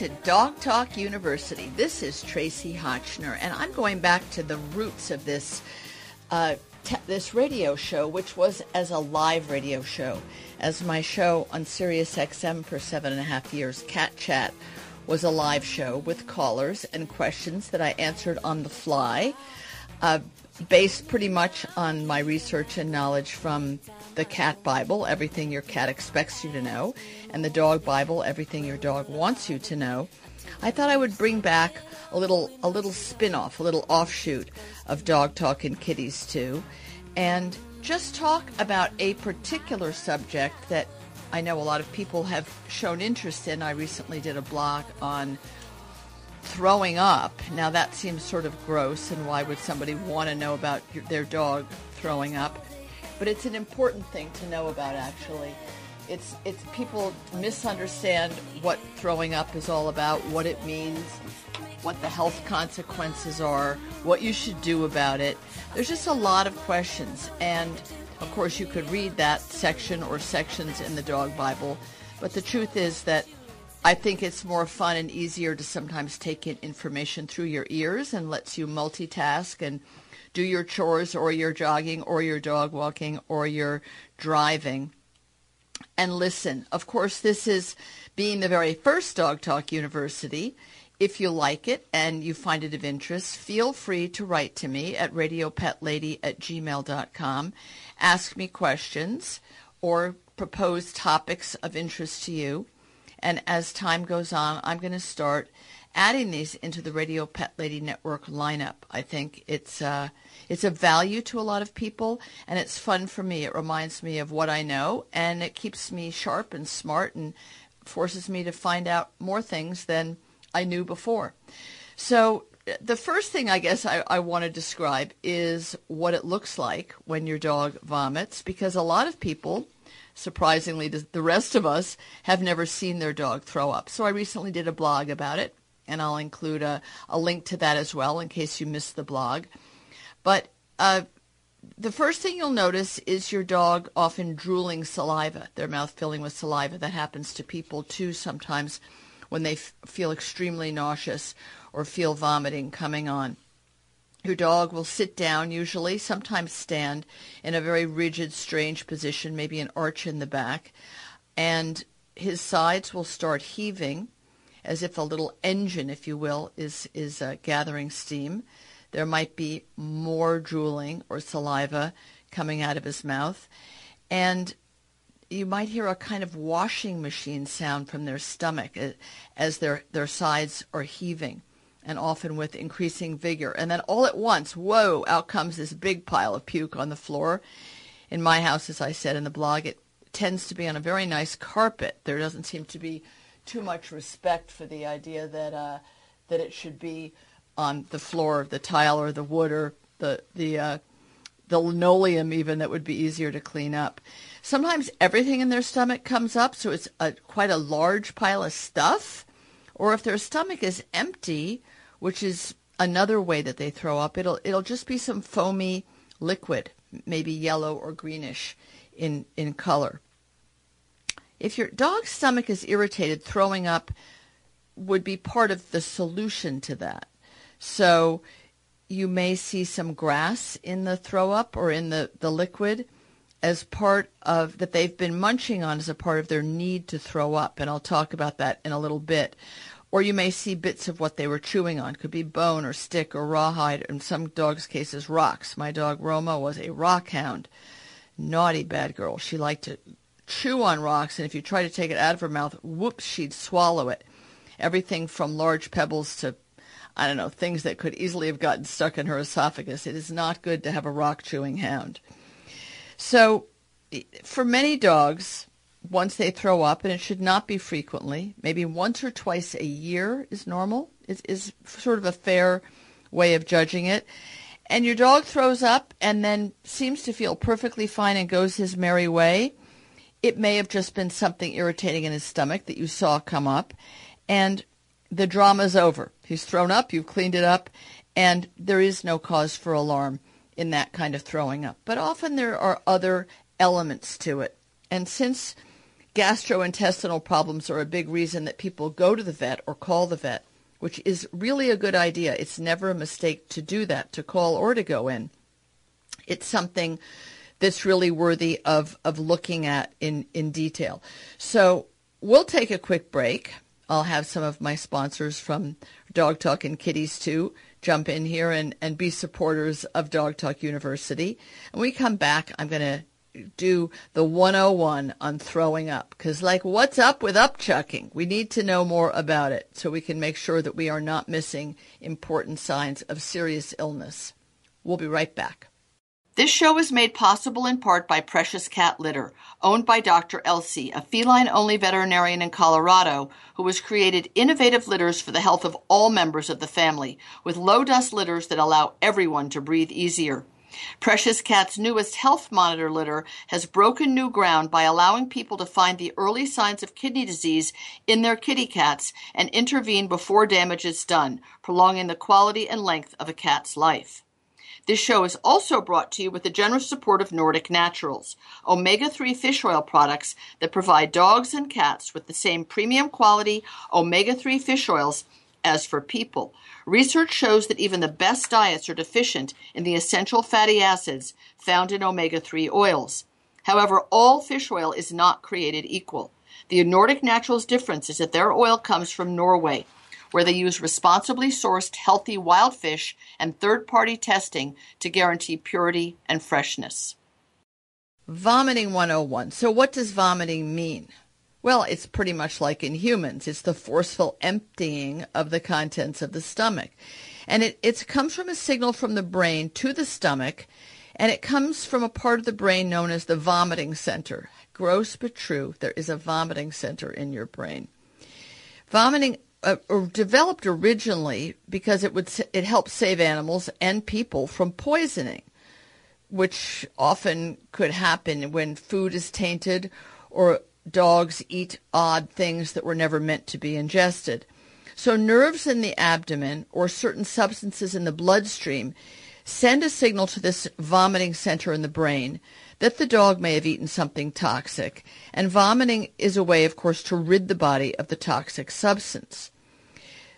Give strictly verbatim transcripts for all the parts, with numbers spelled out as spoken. to Dog Talk University. This is Tracy Hotchner, and I'm going back to the roots of this uh, t- this radio show, which was as a live radio show, as my show on Sirius X M for seven and a half years, Cat Chat, was a live show with callers and questions that I answered on the fly, uh, based pretty much on my research and knowledge from the Cat Bible, everything your cat expects you to know, and the Dog Bible, everything your dog wants you to know. I thought I would bring back a little a little spin-off, a little offshoot of Dog Talk and Kitties Too, and just talk about a particular subject that I know a lot of people have shown interest in. I recently did a blog on throwing up. Now that seems sort of gross, and why would somebody want to know about their dog throwing up? But it's an important thing to know about, actually. It's it's people misunderstand what throwing up is all about, what it means, what the health consequences are, what you should do about it. There's just a lot of questions, and of course, you could read that section or sections in the Dog Bible, but the truth is that I think it's more fun and easier to sometimes take in information through your ears and lets you multitask and do your chores or your jogging or your dog walking or your driving and listen. Of course, this is being the very first Dog Talk University. If you like it and you find it of interest, feel free to write to me at radio pet lady at gmail dot com. Ask me questions or propose topics of interest to you. And as time goes on, I'm going to start adding these into the Radio Pet Lady Network lineup. I think it's uh, it's a value to a lot of people, and it's fun for me. It reminds me of what I know, and it keeps me sharp and smart and forces me to find out more things than I knew before. So the first thing I guess I, I want to describe is what it looks like when your dog vomits, because a lot of people, surprisingly the rest of us, have never seen their dog throw up. So I recently did a blog about it, and I'll include a, a link to that as well in case you missed the blog. But uh, the first thing you'll notice is your dog often drooling saliva, their mouth filling with saliva. That happens to people too sometimes, when they f- feel extremely nauseous or feel vomiting coming on. Your dog will sit down usually, sometimes stand, in a very rigid, strange position, maybe an arch in the back, and his sides will start heaving as if a little engine, if you will, is, is uh, gathering steam. There might be more drooling or saliva coming out of his mouth, and you might hear a kind of washing machine sound from their stomach as their, their sides are heaving, and often with increasing vigor. And then all at once, whoa, out comes this big pile of puke on the floor. In my house, as I said in the blog, it tends to be on a very nice carpet. There doesn't seem to be too much respect for the idea that uh, that it should be on the floor, the tile or the wood or the, the, uh, the linoleum even, that would be easier to clean up. Sometimes everything in their stomach comes up, so it's a, quite a large pile of stuff. Or if their stomach is empty, which is another way that they throw up, it'll it'll just be some foamy liquid, maybe yellow or greenish in, in color. If your dog's stomach is irritated, throwing up would be part of the solution to that. So you may see some grass in the throw up or in the, the liquid as part of that they've been munching on as a part of their need to throw up, and I'll talk about that in a little bit. Or you may see bits of what they were chewing on. It could be bone or stick or rawhide, in some dogs' cases rocks. My dog Roma was a rock hound, naughty bad girl. She liked to chew on rocks, and if you tried to take it out of her mouth, whoops, she'd swallow it. Everything from large pebbles to, I don't know, things that could easily have gotten stuck in her esophagus. It is not good to have a rock-chewing hound. So for many dogs, once they throw up, and it should not be frequently, maybe once or twice a year is normal, is, is sort of a fair way of judging it. And your dog throws up and then seems to feel perfectly fine and goes his merry way. It may have just been something irritating in his stomach that you saw come up, and the drama's over. He's thrown up, you've cleaned it up, and there is no cause for alarm in that kind of throwing up. But often there are other elements to it. And since gastrointestinal problems are a big reason that people go to the vet or call the vet, which is really a good idea. It's never a mistake to do that, to call or to go in. It's something that's really worthy of, of looking at in, in detail. So we'll take a quick break. I'll have some of my sponsors from Dog Talk and Kitties Too jump in here and, and be supporters of Dog Talk University. And when we come back, I'm going to do the one oh one on throwing up. Because, like, what's up with upchucking? We need to know more about it so we can make sure that we are not missing important signs of serious illness. We'll be right back. This show is made possible in part by Precious Cat Litter, owned by Doctor Elsie, a feline-only veterinarian in Colorado who has created innovative litters for the health of all members of the family, with low-dust litters that allow everyone to breathe easier. Precious Cat's newest Health Monitor litter has broken new ground by allowing people to find the early signs of kidney disease in their kitty cats and intervene before damage is done, prolonging the quality and length of a cat's life. This show is also brought to you with the generous support of Nordic Naturals, omega three fish oil products that provide dogs and cats with the same premium quality omega three fish oils as for people. Research shows that even the best diets are deficient in the essential fatty acids found in omega three oils. However, all fish oil is not created equal. The Nordic Naturals difference is that their oil comes from Norway, where they use responsibly sourced healthy wild fish and third-party testing to guarantee purity and freshness. Vomiting one oh one. So what does vomiting mean? Well, it's pretty much like in humans. It's the forceful emptying of the contents of the stomach. And it, it comes from a signal from the brain to the stomach, and it comes from a part of the brain known as the vomiting center. Gross but true, there is a vomiting center in your brain. Vomiting Uh, or developed originally because it would it helped save animals and people from poisoning, which often could happen when food is tainted or dogs eat odd things that were never meant to be ingested. So nerves in the abdomen or certain substances in the bloodstream send a signal to this vomiting center in the brain that the dog may have eaten something toxic, and vomiting is a way, of course, to rid the body of the toxic substance.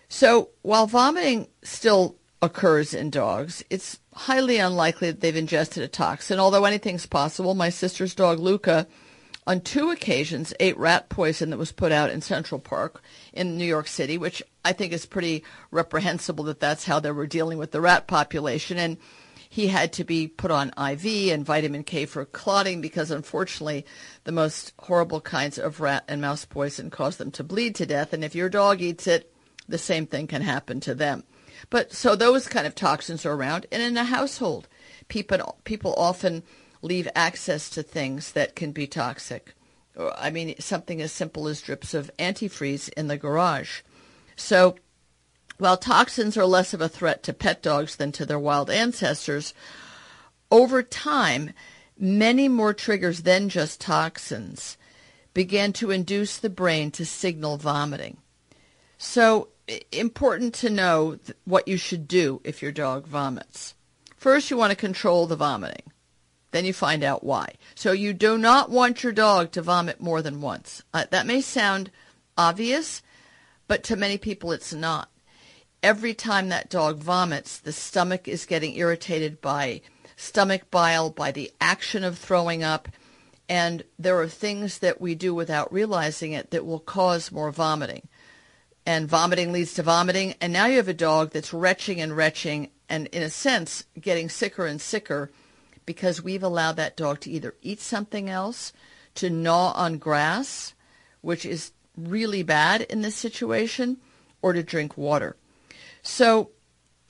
So while vomiting still occurs in dogs, it's highly unlikely that they've ingested a toxin, although anything's possible. My sister's dog, Luca, on two occasions ate rat poison that was put out in Central Park in New York City, which I think is pretty reprehensible that that's how they were dealing with the rat population. And he had to be put on I V and vitamin K for clotting because, unfortunately, the most horrible kinds of rat and mouse poison cause them to bleed to death. And if your dog eats it, the same thing can happen to them. But so those kind of toxins are around. And in a household, people, people often leave access to things that can be toxic. I mean, something as simple as drips of antifreeze in the garage. So while toxins are less of a threat to pet dogs than to their wild ancestors, over time, many more triggers than just toxins began to induce the brain to signal vomiting. So important to know what you should do if your dog vomits. First, you want to control the vomiting. Then you find out why. So you do not want your dog to vomit more than once. Uh, that may sound obvious, but to many people it's not. Every time that dog vomits, the stomach is getting irritated by stomach bile, by the action of throwing up, and there are things that we do without realizing it that will cause more vomiting. And vomiting leads to vomiting, and now you have a dog that's retching and retching and, in a sense, getting sicker and sicker because we've allowed that dog to either eat something else, to gnaw on grass, which is really bad in this situation, or to drink water. So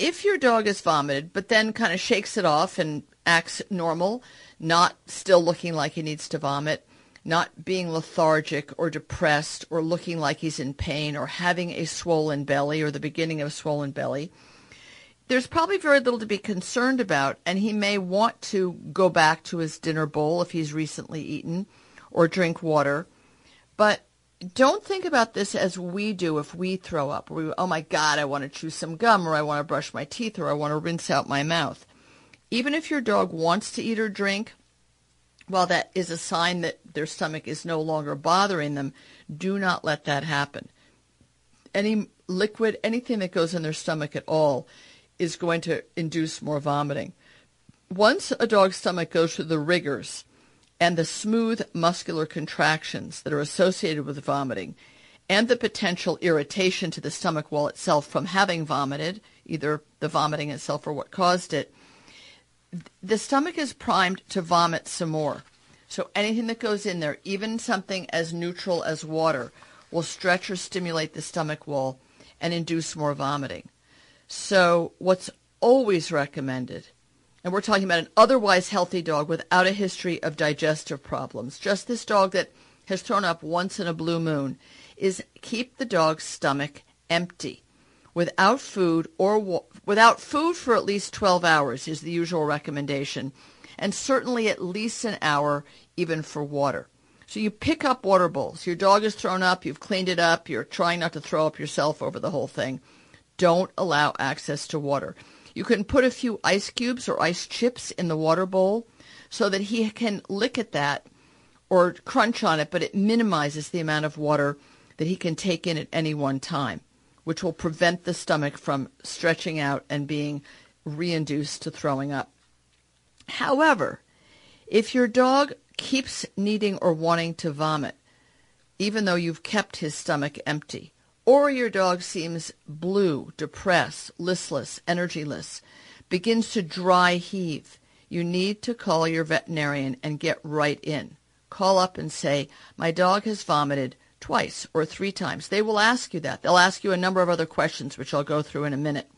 if your dog is vomited, but then kind of shakes it off and acts normal, not still looking like he needs to vomit, not being lethargic or depressed or looking like he's in pain or having a swollen belly or the beginning of a swollen belly, there's probably very little to be concerned about, and he may want to go back to his dinner bowl if he's recently eaten or drink water. But don't think about this as we do if we throw up. We, oh, my God, I want to chew some gum, or I want to brush my teeth, or I want to rinse out my mouth. Even if your dog wants to eat or drink, while that is a sign that their stomach is no longer bothering them, do not let that happen. Any liquid, anything that goes in their stomach at all is going to induce more vomiting. Once a dog's stomach goes through the rigors and the smooth muscular contractions that are associated with vomiting and the potential irritation to the stomach wall itself from having vomited, either the vomiting itself or what caused it, the stomach is primed to vomit some more. So anything that goes in there, even something as neutral as water, will stretch or stimulate the stomach wall and induce more vomiting. So what's always recommended, and we're talking about an otherwise healthy dog without a history of digestive problems, just this dog that has thrown up once in a blue moon, is keep the dog's stomach empty. Without food or wa- without food for at least twelve hours is the usual recommendation, and certainly at least an hour even for water. So you pick up water bowls. Your dog is thrown up. You've cleaned it up. You're trying not to throw up yourself over the whole thing. Don't allow access to water. You can put a few ice cubes or ice chips in the water bowl so that he can lick at that or crunch on it, but it minimizes the amount of water that he can take in at any one time, which will prevent the stomach from stretching out and being reinduced to throwing up. However, if your dog keeps needing or wanting to vomit, even though you've kept his stomach empty, or your dog seems blue, depressed, listless, energyless, begins to dry heave, you need to call your veterinarian and get right in. Call up and say, my dog has vomited twice or three times. They will ask you that. They'll ask you a number of other questions, which I'll go through in a minute.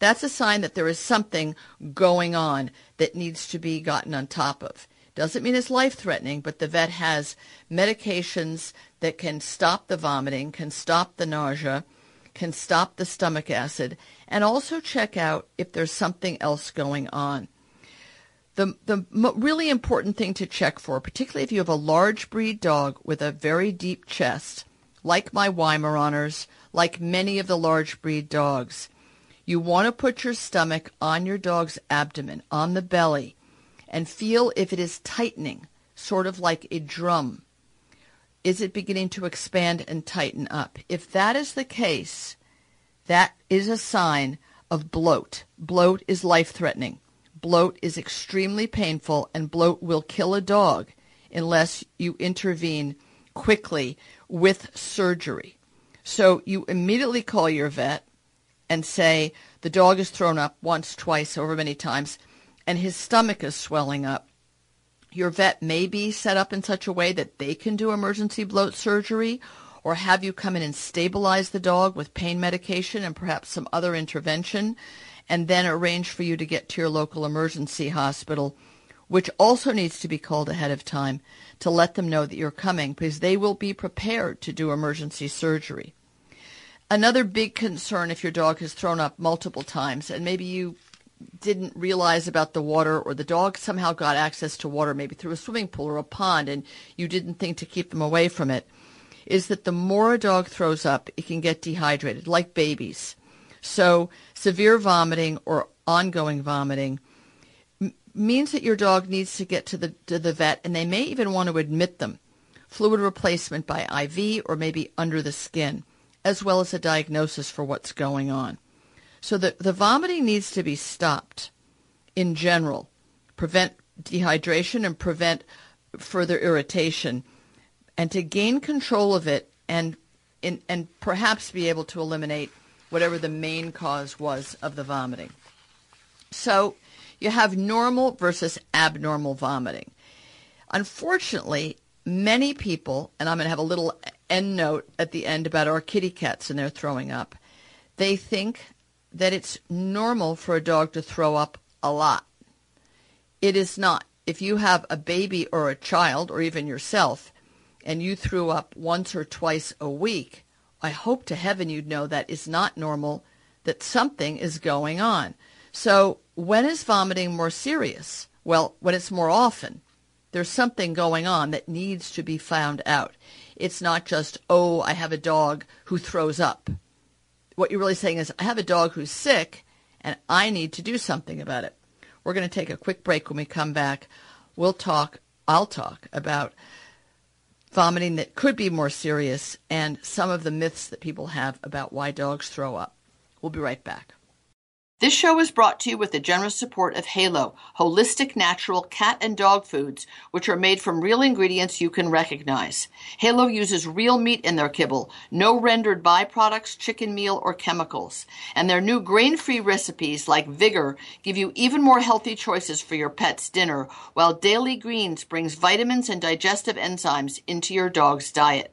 That's a sign that there is something going on that needs to be gotten on top of. Doesn't mean it's life-threatening, but the vet has medications that can stop the vomiting, can stop the nausea, can stop the stomach acid, and also check out if there's something else going on. The the really important thing to check for, particularly if you have a large breed dog with a very deep chest, like my Weimaraners, like many of the large breed dogs, you want to put your stomach on your dog's abdomen, on the belly, and feel if it is tightening, sort of like a drum. Is it beginning to expand and tighten up? If that is the case, that is a sign of bloat. Bloat is life-threatening. Bloat is extremely painful, and bloat will kill a dog unless you intervene quickly with surgery. So you immediately call your vet and say, the dog is thrown up once, twice, however many times, and his stomach is swelling up. Your vet may be set up in such a way that they can do emergency bloat surgery or have you come in and stabilize the dog with pain medication and perhaps some other intervention, and then arrange for you to get to your local emergency hospital, which also needs to be called ahead of time to let them know that you're coming, because they will be prepared to do emergency surgery. Another big concern if your dog has thrown up multiple times, and maybe you didn't realize about the water, or the dog somehow got access to water, maybe through a swimming pool or a pond, and you didn't think to keep them away from it, is that the more a dog throws up, it can get dehydrated, like babies. So severe vomiting or ongoing vomiting m- means that your dog needs to get to the to the vet, and they may even want to admit them. Fluid replacement by I V or maybe under the skin, as well as a diagnosis for what's going on. So the, the vomiting needs to be stopped in general, prevent dehydration and prevent further irritation, and to gain control of it and in, and perhaps be able to eliminate whatever the main cause was of the vomiting. So you have normal versus abnormal vomiting. Unfortunately, many people, and I'm going to have a little end note at the end about our kitty cats and their throwing up, they think that it's normal for a dog to throw up a lot. It is not. If you have a baby or a child or even yourself and you threw up once or twice a week, I hope to heaven you'd know that is not normal, that something is going on. So when is vomiting more serious? Well, when it's more often. There's something going on that needs to be found out. It's not just, oh, I have a dog who throws up. What you're really saying is, I have a dog who's sick, and I need to do something about it. We're going to take a quick break. When we come back, we'll talk I'll talk about vomiting that could be more serious and some of the myths that people have about why dogs throw up. We'll be right back. This show is brought to you with the generous support of Halo, holistic natural cat and dog foods, which are made from real ingredients you can recognize. Halo uses real meat in their kibble, no rendered byproducts, chicken meal, or chemicals. And their new grain-free recipes like Vigor give you even more healthy choices for your pet's dinner, while Daily Greens brings vitamins and digestive enzymes into your dog's diet.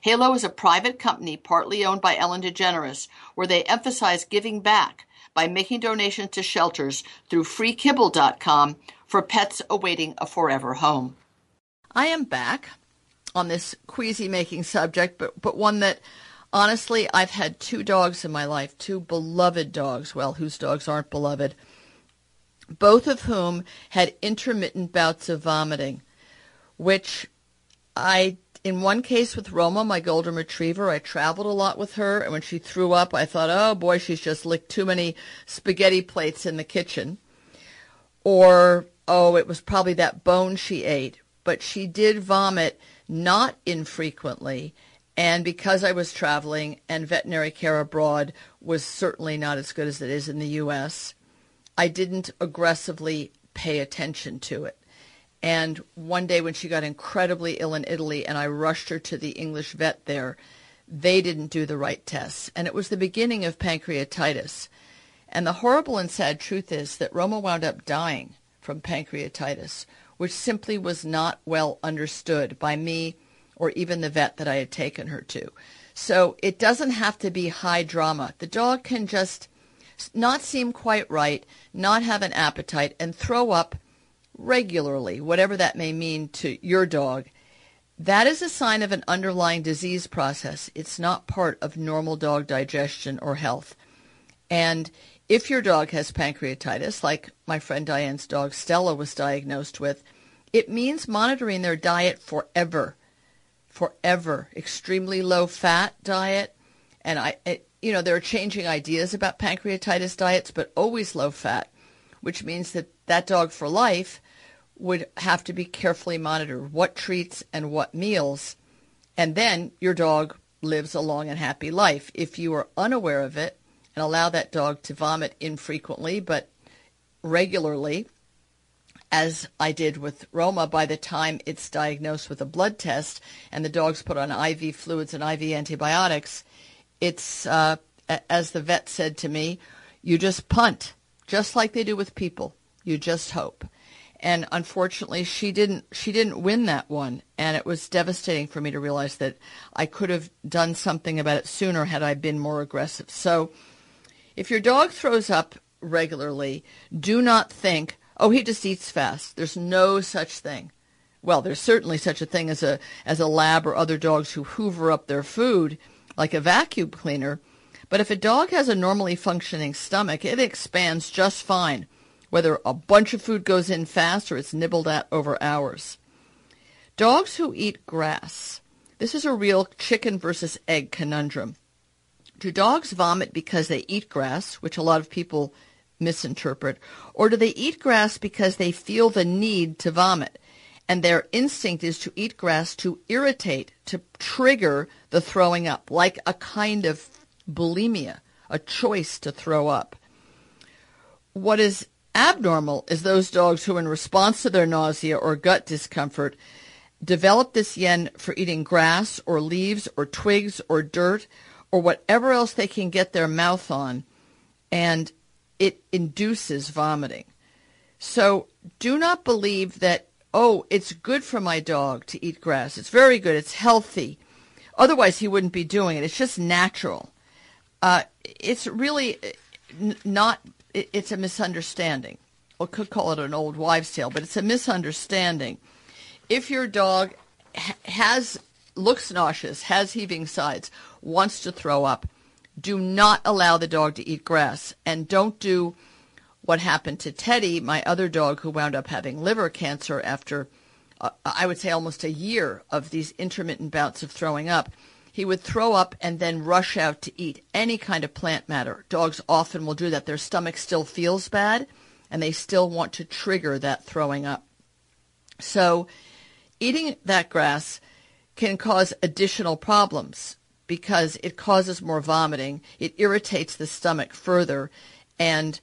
Halo is a private company partly owned by Ellen DeGeneres, where they emphasize giving back by making donations to shelters through free kibble dot com for pets awaiting a forever home. I am back on this queasy-making subject, but, but one that, honestly, I've had two dogs in my life, two beloved dogs, well, whose dogs aren't beloved, both of whom had intermittent bouts of vomiting, which I, in one case with Roma, my golden retriever, I traveled a lot with her, and when she threw up, I thought, oh, boy, she's just licked too many spaghetti plates in the kitchen. Or, oh, it was probably that bone she ate. But she did vomit not infrequently, and because I was traveling and veterinary care abroad was certainly not as good as it is in the U S, I didn't aggressively pay attention to it. And one day when she got incredibly ill in Italy and I rushed her to the English vet there, they didn't do the right tests. And it was the beginning of pancreatitis. And the horrible and sad truth is that Roma wound up dying from pancreatitis, which simply was not well understood by me or even the vet that I had taken her to. So it doesn't have to be high drama. The dog can just not seem quite right, not have an appetite, and throw up regularly, whatever that may mean to your dog. That is a sign of an underlying disease process. It's not part of normal dog digestion or health. And if your dog has pancreatitis, like my friend Diane's dog Stella was diagnosed with, it means monitoring their diet forever, forever. Extremely low-fat diet. And, I, it, you know, there are changing ideas about pancreatitis diets, but always low-fat, which means that that dog for life would have to be carefully monitored, what treats and what meals, and then your dog lives a long and happy life. If you are unaware of it and allow that dog to vomit infrequently but regularly, as I did with Roma, by the time it's diagnosed with a blood test and the dog's put on I V fluids and I V antibiotics, it's, uh, as the vet said to me, you just punt, just like they do with people. You just hope. And unfortunately, she didn't she didn't win that one. And it was devastating for me to realize that I could have done something about it sooner had I been more aggressive. So if your dog throws up regularly, do not think, oh, he just eats fast. There's no such thing. Well, there's certainly such a thing as a, as a lab or other dogs who hoover up their food like a vacuum cleaner. But if a dog has a normally functioning stomach, it expands just fine, whether a bunch of food goes in fast or it's nibbled at over hours. Dogs who eat grass. This is a real chicken versus egg conundrum. Do dogs vomit because they eat grass, which a lot of people misinterpret, or do they eat grass because they feel the need to vomit, and their instinct is to eat grass to irritate, to trigger the throwing up, like a kind of bulimia, a choice to throw up? What is abnormal is those dogs who, in response to their nausea or gut discomfort, develop this yen for eating grass or leaves or twigs or dirt or whatever else they can get their mouth on, and it induces vomiting. So do not believe that, oh, it's good for my dog to eat grass. It's very good. It's healthy. Otherwise, he wouldn't be doing it. It's just natural. Uh, it's really not... It's a misunderstanding. I could call it an old wives' tale, but it's a misunderstanding. If your dog has looks nauseous, has heaving sides, wants to throw up, do not allow the dog to eat grass. And don't do what happened to Teddy, my other dog, who wound up having liver cancer after, uh, I would say, almost a year of these intermittent bouts of throwing up. He would throw up and then rush out to eat any kind of plant matter. Dogs often will do that. Their stomach still feels bad, and they still want to trigger that throwing up. So eating that grass can cause additional problems because it causes more vomiting. It irritates the stomach further, and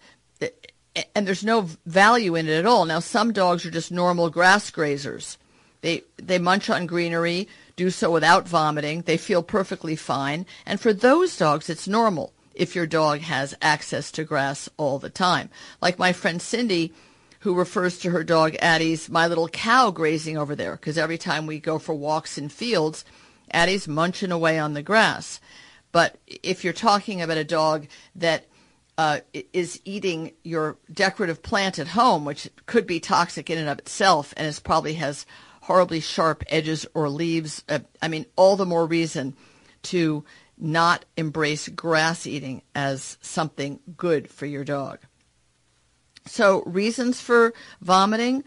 and there's no value in it at all. Now, some dogs are just normal grass grazers. They they munch on greenery, do so without vomiting. They feel perfectly fine. And for those dogs, it's normal if your dog has access to grass all the time. Like my friend Cindy, who refers to her dog Addie's my little cow grazing over there, because every time we go for walks in fields, Addie's munching away on the grass. But if you're talking about a dog that uh, is eating your decorative plant at home, which could be toxic in and of itself, and it probably has horribly sharp edges or leaves, uh, I mean, all the more reason to not embrace grass eating as something good for your dog. So reasons for vomiting,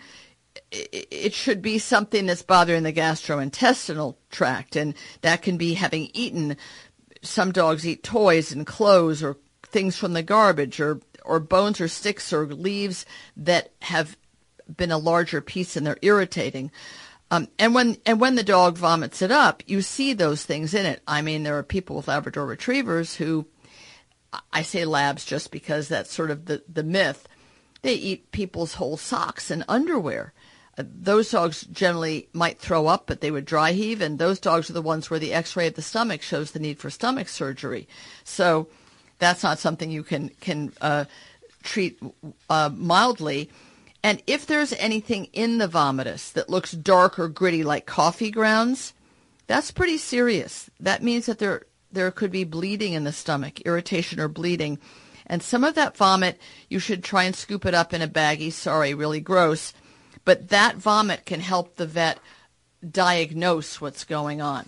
it should be something that's bothering the gastrointestinal tract, and that can be having eaten. Some dogs eat toys and clothes or things from the garbage, or, or bones or sticks or leaves that have been a larger piece and they're irritating. Um, and when and when the dog vomits it up, you see those things in it. I mean, there are people with Labrador retrievers who, I say labs just because that's sort of the, the myth. They eat people's whole socks and underwear. Uh, those dogs generally might throw up, but they would dry heave, and those dogs are the ones where the x-ray of the stomach shows the need for stomach surgery. So that's not something you can, can uh, treat uh, mildly. And if there's anything in the vomitus that looks dark or gritty like coffee grounds, that's pretty serious. That means that there there could be bleeding in the stomach, irritation or bleeding. And some of that vomit, you should try and scoop it up in a baggie. Sorry, really gross. But that vomit can help the vet diagnose what's going on.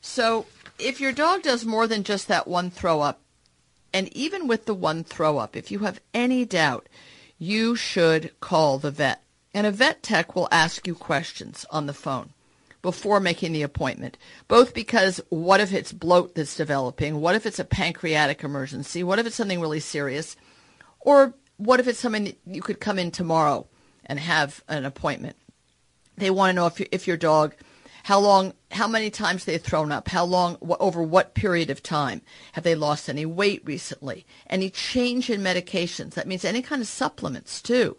So if your dog does more than just that one throw up, and even with the one throw up, if you have any doubt, you should call the vet. And a vet tech will ask you questions on the phone before making the appointment, both because what if it's bloat that's developing? What if it's a pancreatic emergency? What if it's something really serious? Or what if it's something you could come in tomorrow and have an appointment? They want to know if, you, if your dog, how long, how many times they've thrown up, how long, wh- over what period of time, have they lost any weight recently, any change in medications? That means any kind of supplements too.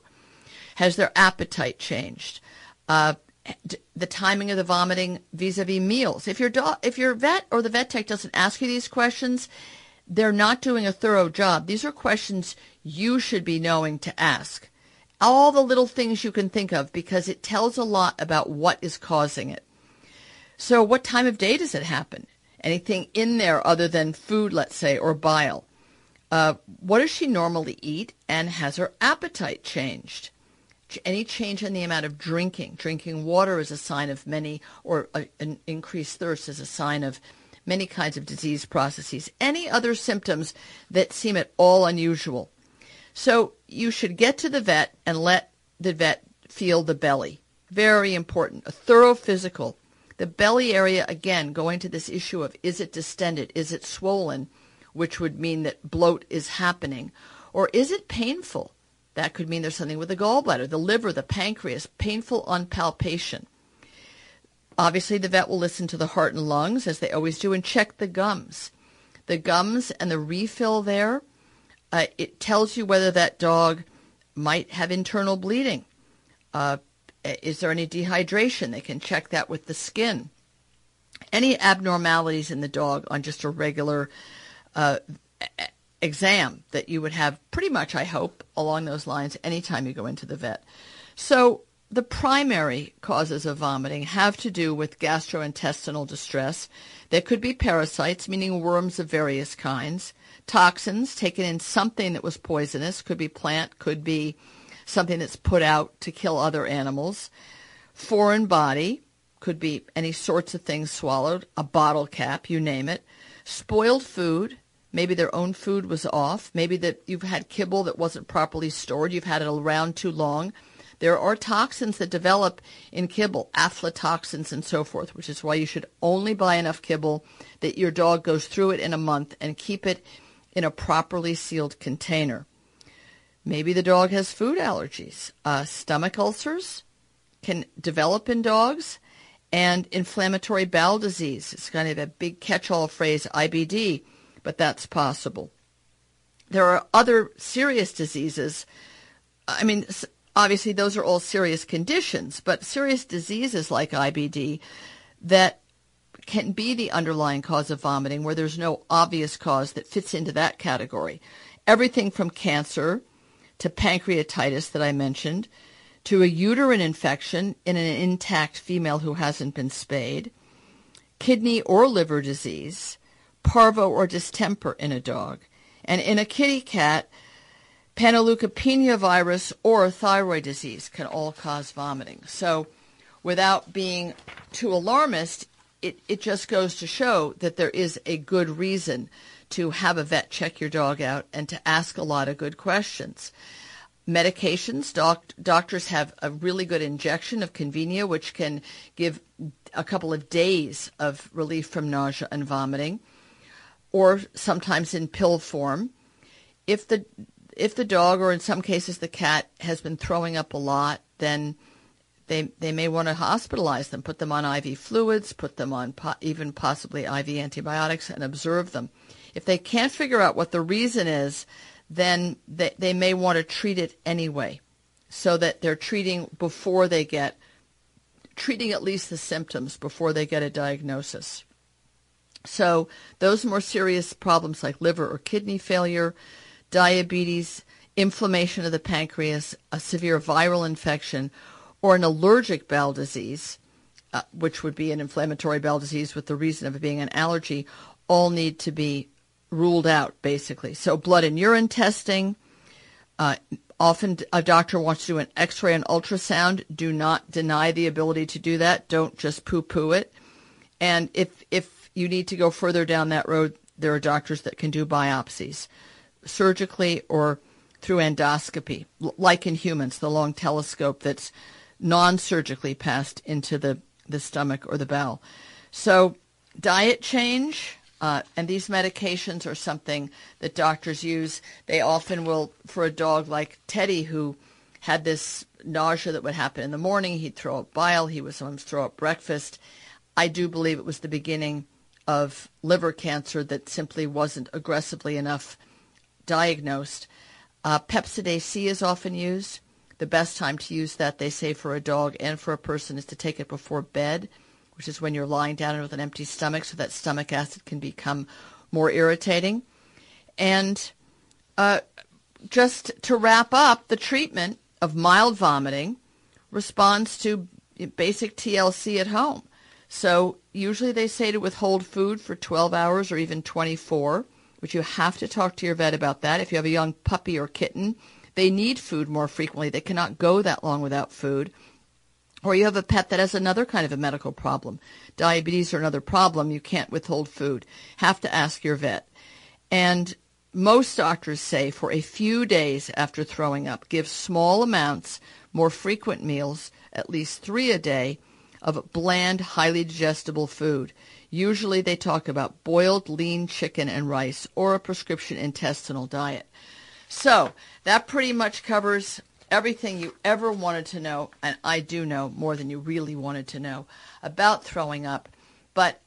Has their appetite changed? Uh, the timing of the vomiting vis-a-vis meals. If your dog, if your vet or the vet tech doesn't ask you these questions, they're not doing a thorough job. These are questions you should be knowing to ask. All the little things you can think of, because it tells a lot about what is causing it. So what time of day does it happen? Anything in there other than food, let's say, or bile? Uh, what does she normally eat, and has her appetite changed? Any change in the amount of drinking. Drinking water is a sign of many, or a, an increased thirst is a sign of many kinds of disease processes. Any other symptoms that seem at all unusual. So you should get to the vet and let the vet feel the belly. Very important. A thorough physical. The belly area, again, going to this issue of is it distended? Is it swollen? Which would mean that bloat is happening. Or is it painful? That could mean there's something with the gallbladder, the liver, the pancreas, painful on palpation. Obviously, the vet will listen to the heart and lungs, as they always do, and check the gums. The gums and the refill there, uh, it tells you whether that dog might have internal bleeding. Uh, is there any dehydration? They can check that with the skin. Any abnormalities in the dog on just a regular uh exam that you would have, pretty much, I hope, along those lines anytime you go into the vet. So the primary causes of vomiting have to do with gastrointestinal distress. There could be parasites, meaning worms of various kinds, toxins taken in something that was poisonous, could be plant, could be something that's put out to kill other animals, foreign body, could be any sorts of things swallowed, a bottle cap, you name it, spoiled food. Maybe their own food was off. Maybe that you've had kibble that wasn't properly stored. You've had it around too long. There are toxins that develop in kibble, aflatoxins and so forth, which is why you should only buy enough kibble that your dog goes through it in a month, and keep it in a properly sealed container. Maybe the dog has food allergies, uh, stomach ulcers, can develop in dogs, and inflammatory bowel disease. It's kind of a big catch-all phrase, I B D, but that's possible. There are other serious diseases. I mean, obviously those are all serious conditions, but serious diseases like I B D that can be the underlying cause of vomiting where there's no obvious cause that fits into that category. Everything from cancer to pancreatitis that I mentioned, to a uterine infection in an intact female who hasn't been spayed, kidney or liver disease, parvo or distemper in a dog, and in a kitty cat, panleukopenia virus or thyroid disease can all cause vomiting. So without being too alarmist, it, it just goes to show that there is a good reason to have a vet check your dog out and to ask a lot of good questions. Medications, doc, doctors have a really good injection of Convenia, which can give a couple of days of relief from nausea and vomiting, or sometimes in pill form. If the if the dog, or in some cases the cat, has been throwing up a lot, then they they may want to hospitalize them, put them on I V fluids, put them on po- even possibly I V antibiotics, and observe them. If they can't figure out what the reason is, then they, they may want to treat it anyway, so that they're treating before they get, treating at least the symptoms before they get a diagnosis. So those more serious problems like liver or kidney failure, diabetes, inflammation of the pancreas, a severe viral infection, or an allergic bowel disease, uh, which would be an inflammatory bowel disease with the reason of it being an allergy, all need to be ruled out, basically. So blood and urine testing. Uh, often a doctor wants to do an x-ray and ultrasound. Do not deny the ability to do that. Don't just poo-poo it. And if if you need to go further down that road, there are doctors that can do biopsies, surgically or through endoscopy, like in humans, the long telescope that's non-surgically passed into the, the stomach or the bowel. So diet change. Uh, and these medications are something that doctors use. They often will, for a dog like Teddy, who had this nausea that would happen in the morning, he'd throw up bile, he would sometimes throw up breakfast. I do believe it was the beginning of liver cancer that simply wasn't aggressively enough diagnosed. Uh, Pepcid A C is often used. The best time to use that, they say, for a dog and for a person is to take it before bed, which is when you're lying down with an empty stomach, so that stomach acid can become more irritating. And uh, just to wrap up, the treatment of mild vomiting responds to basic T L C at home. So usually they say to withhold food for twelve hours or even twenty-four, which you have to talk to your vet about that. If you have a young puppy or kitten, they need food more frequently. They cannot go that long without food. Or you have a pet that has another kind of a medical problem. Diabetes or another problem, you can't withhold food. Have to ask your vet. And most doctors say for a few days after throwing up, give small amounts, more frequent meals, at least three a day, of bland, highly digestible food. Usually they talk about boiled lean chicken and rice or a prescription intestinal diet. So that pretty much covers everything you ever wanted to know, and I do know more than you really wanted to know about throwing up, but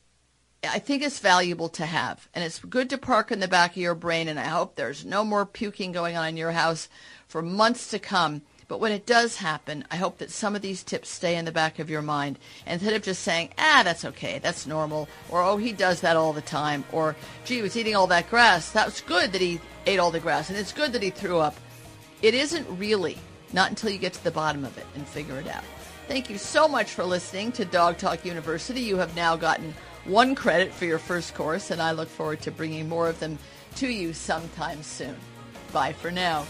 I think it's valuable to have, and it's good to park in the back of your brain, and I hope there's no more puking going on in your house for months to come, but when it does happen, I hope that some of these tips stay in the back of your mind, instead of just saying, ah, that's okay, that's normal, or oh, he does that all the time, or gee, he was eating all that grass, that's good that he ate all the grass, and it's good that he threw up. It isn't really. Not until you get to the bottom of it and figure it out. Thank you so much for listening to Dog Talk University. You have now gotten one credit for your first course, and I look forward to bringing more of them to you sometime soon. Bye for now.